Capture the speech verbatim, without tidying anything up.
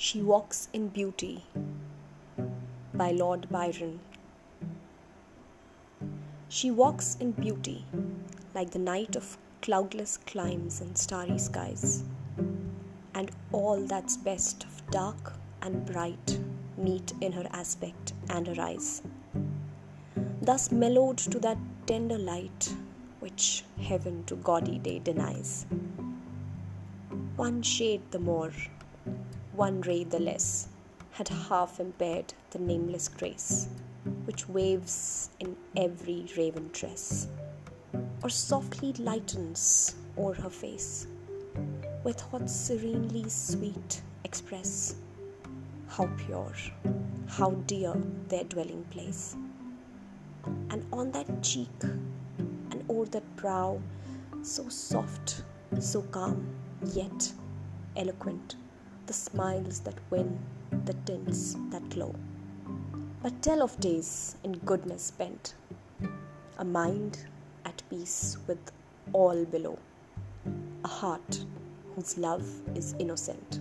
She Walks in Beauty by Lord Byron. She walks in beauty, like the night of cloudless climes and starry skies, and all that's best of dark and bright meet in her aspect and her eyes, thus mellowed to that tender light which heaven to gaudy day denies. One shade the more, one ray the less, had half impaired the nameless grace which waves in every raven tress, or softly lightens o'er her face with what serenely sweet express how pure, how dear their dwelling place. And on that cheek and o'er that brow, so soft, so calm, yet eloquent, the smiles that win, the tints that glow, but tell of days in goodness spent, a mind at peace with all below, a heart whose love is innocent.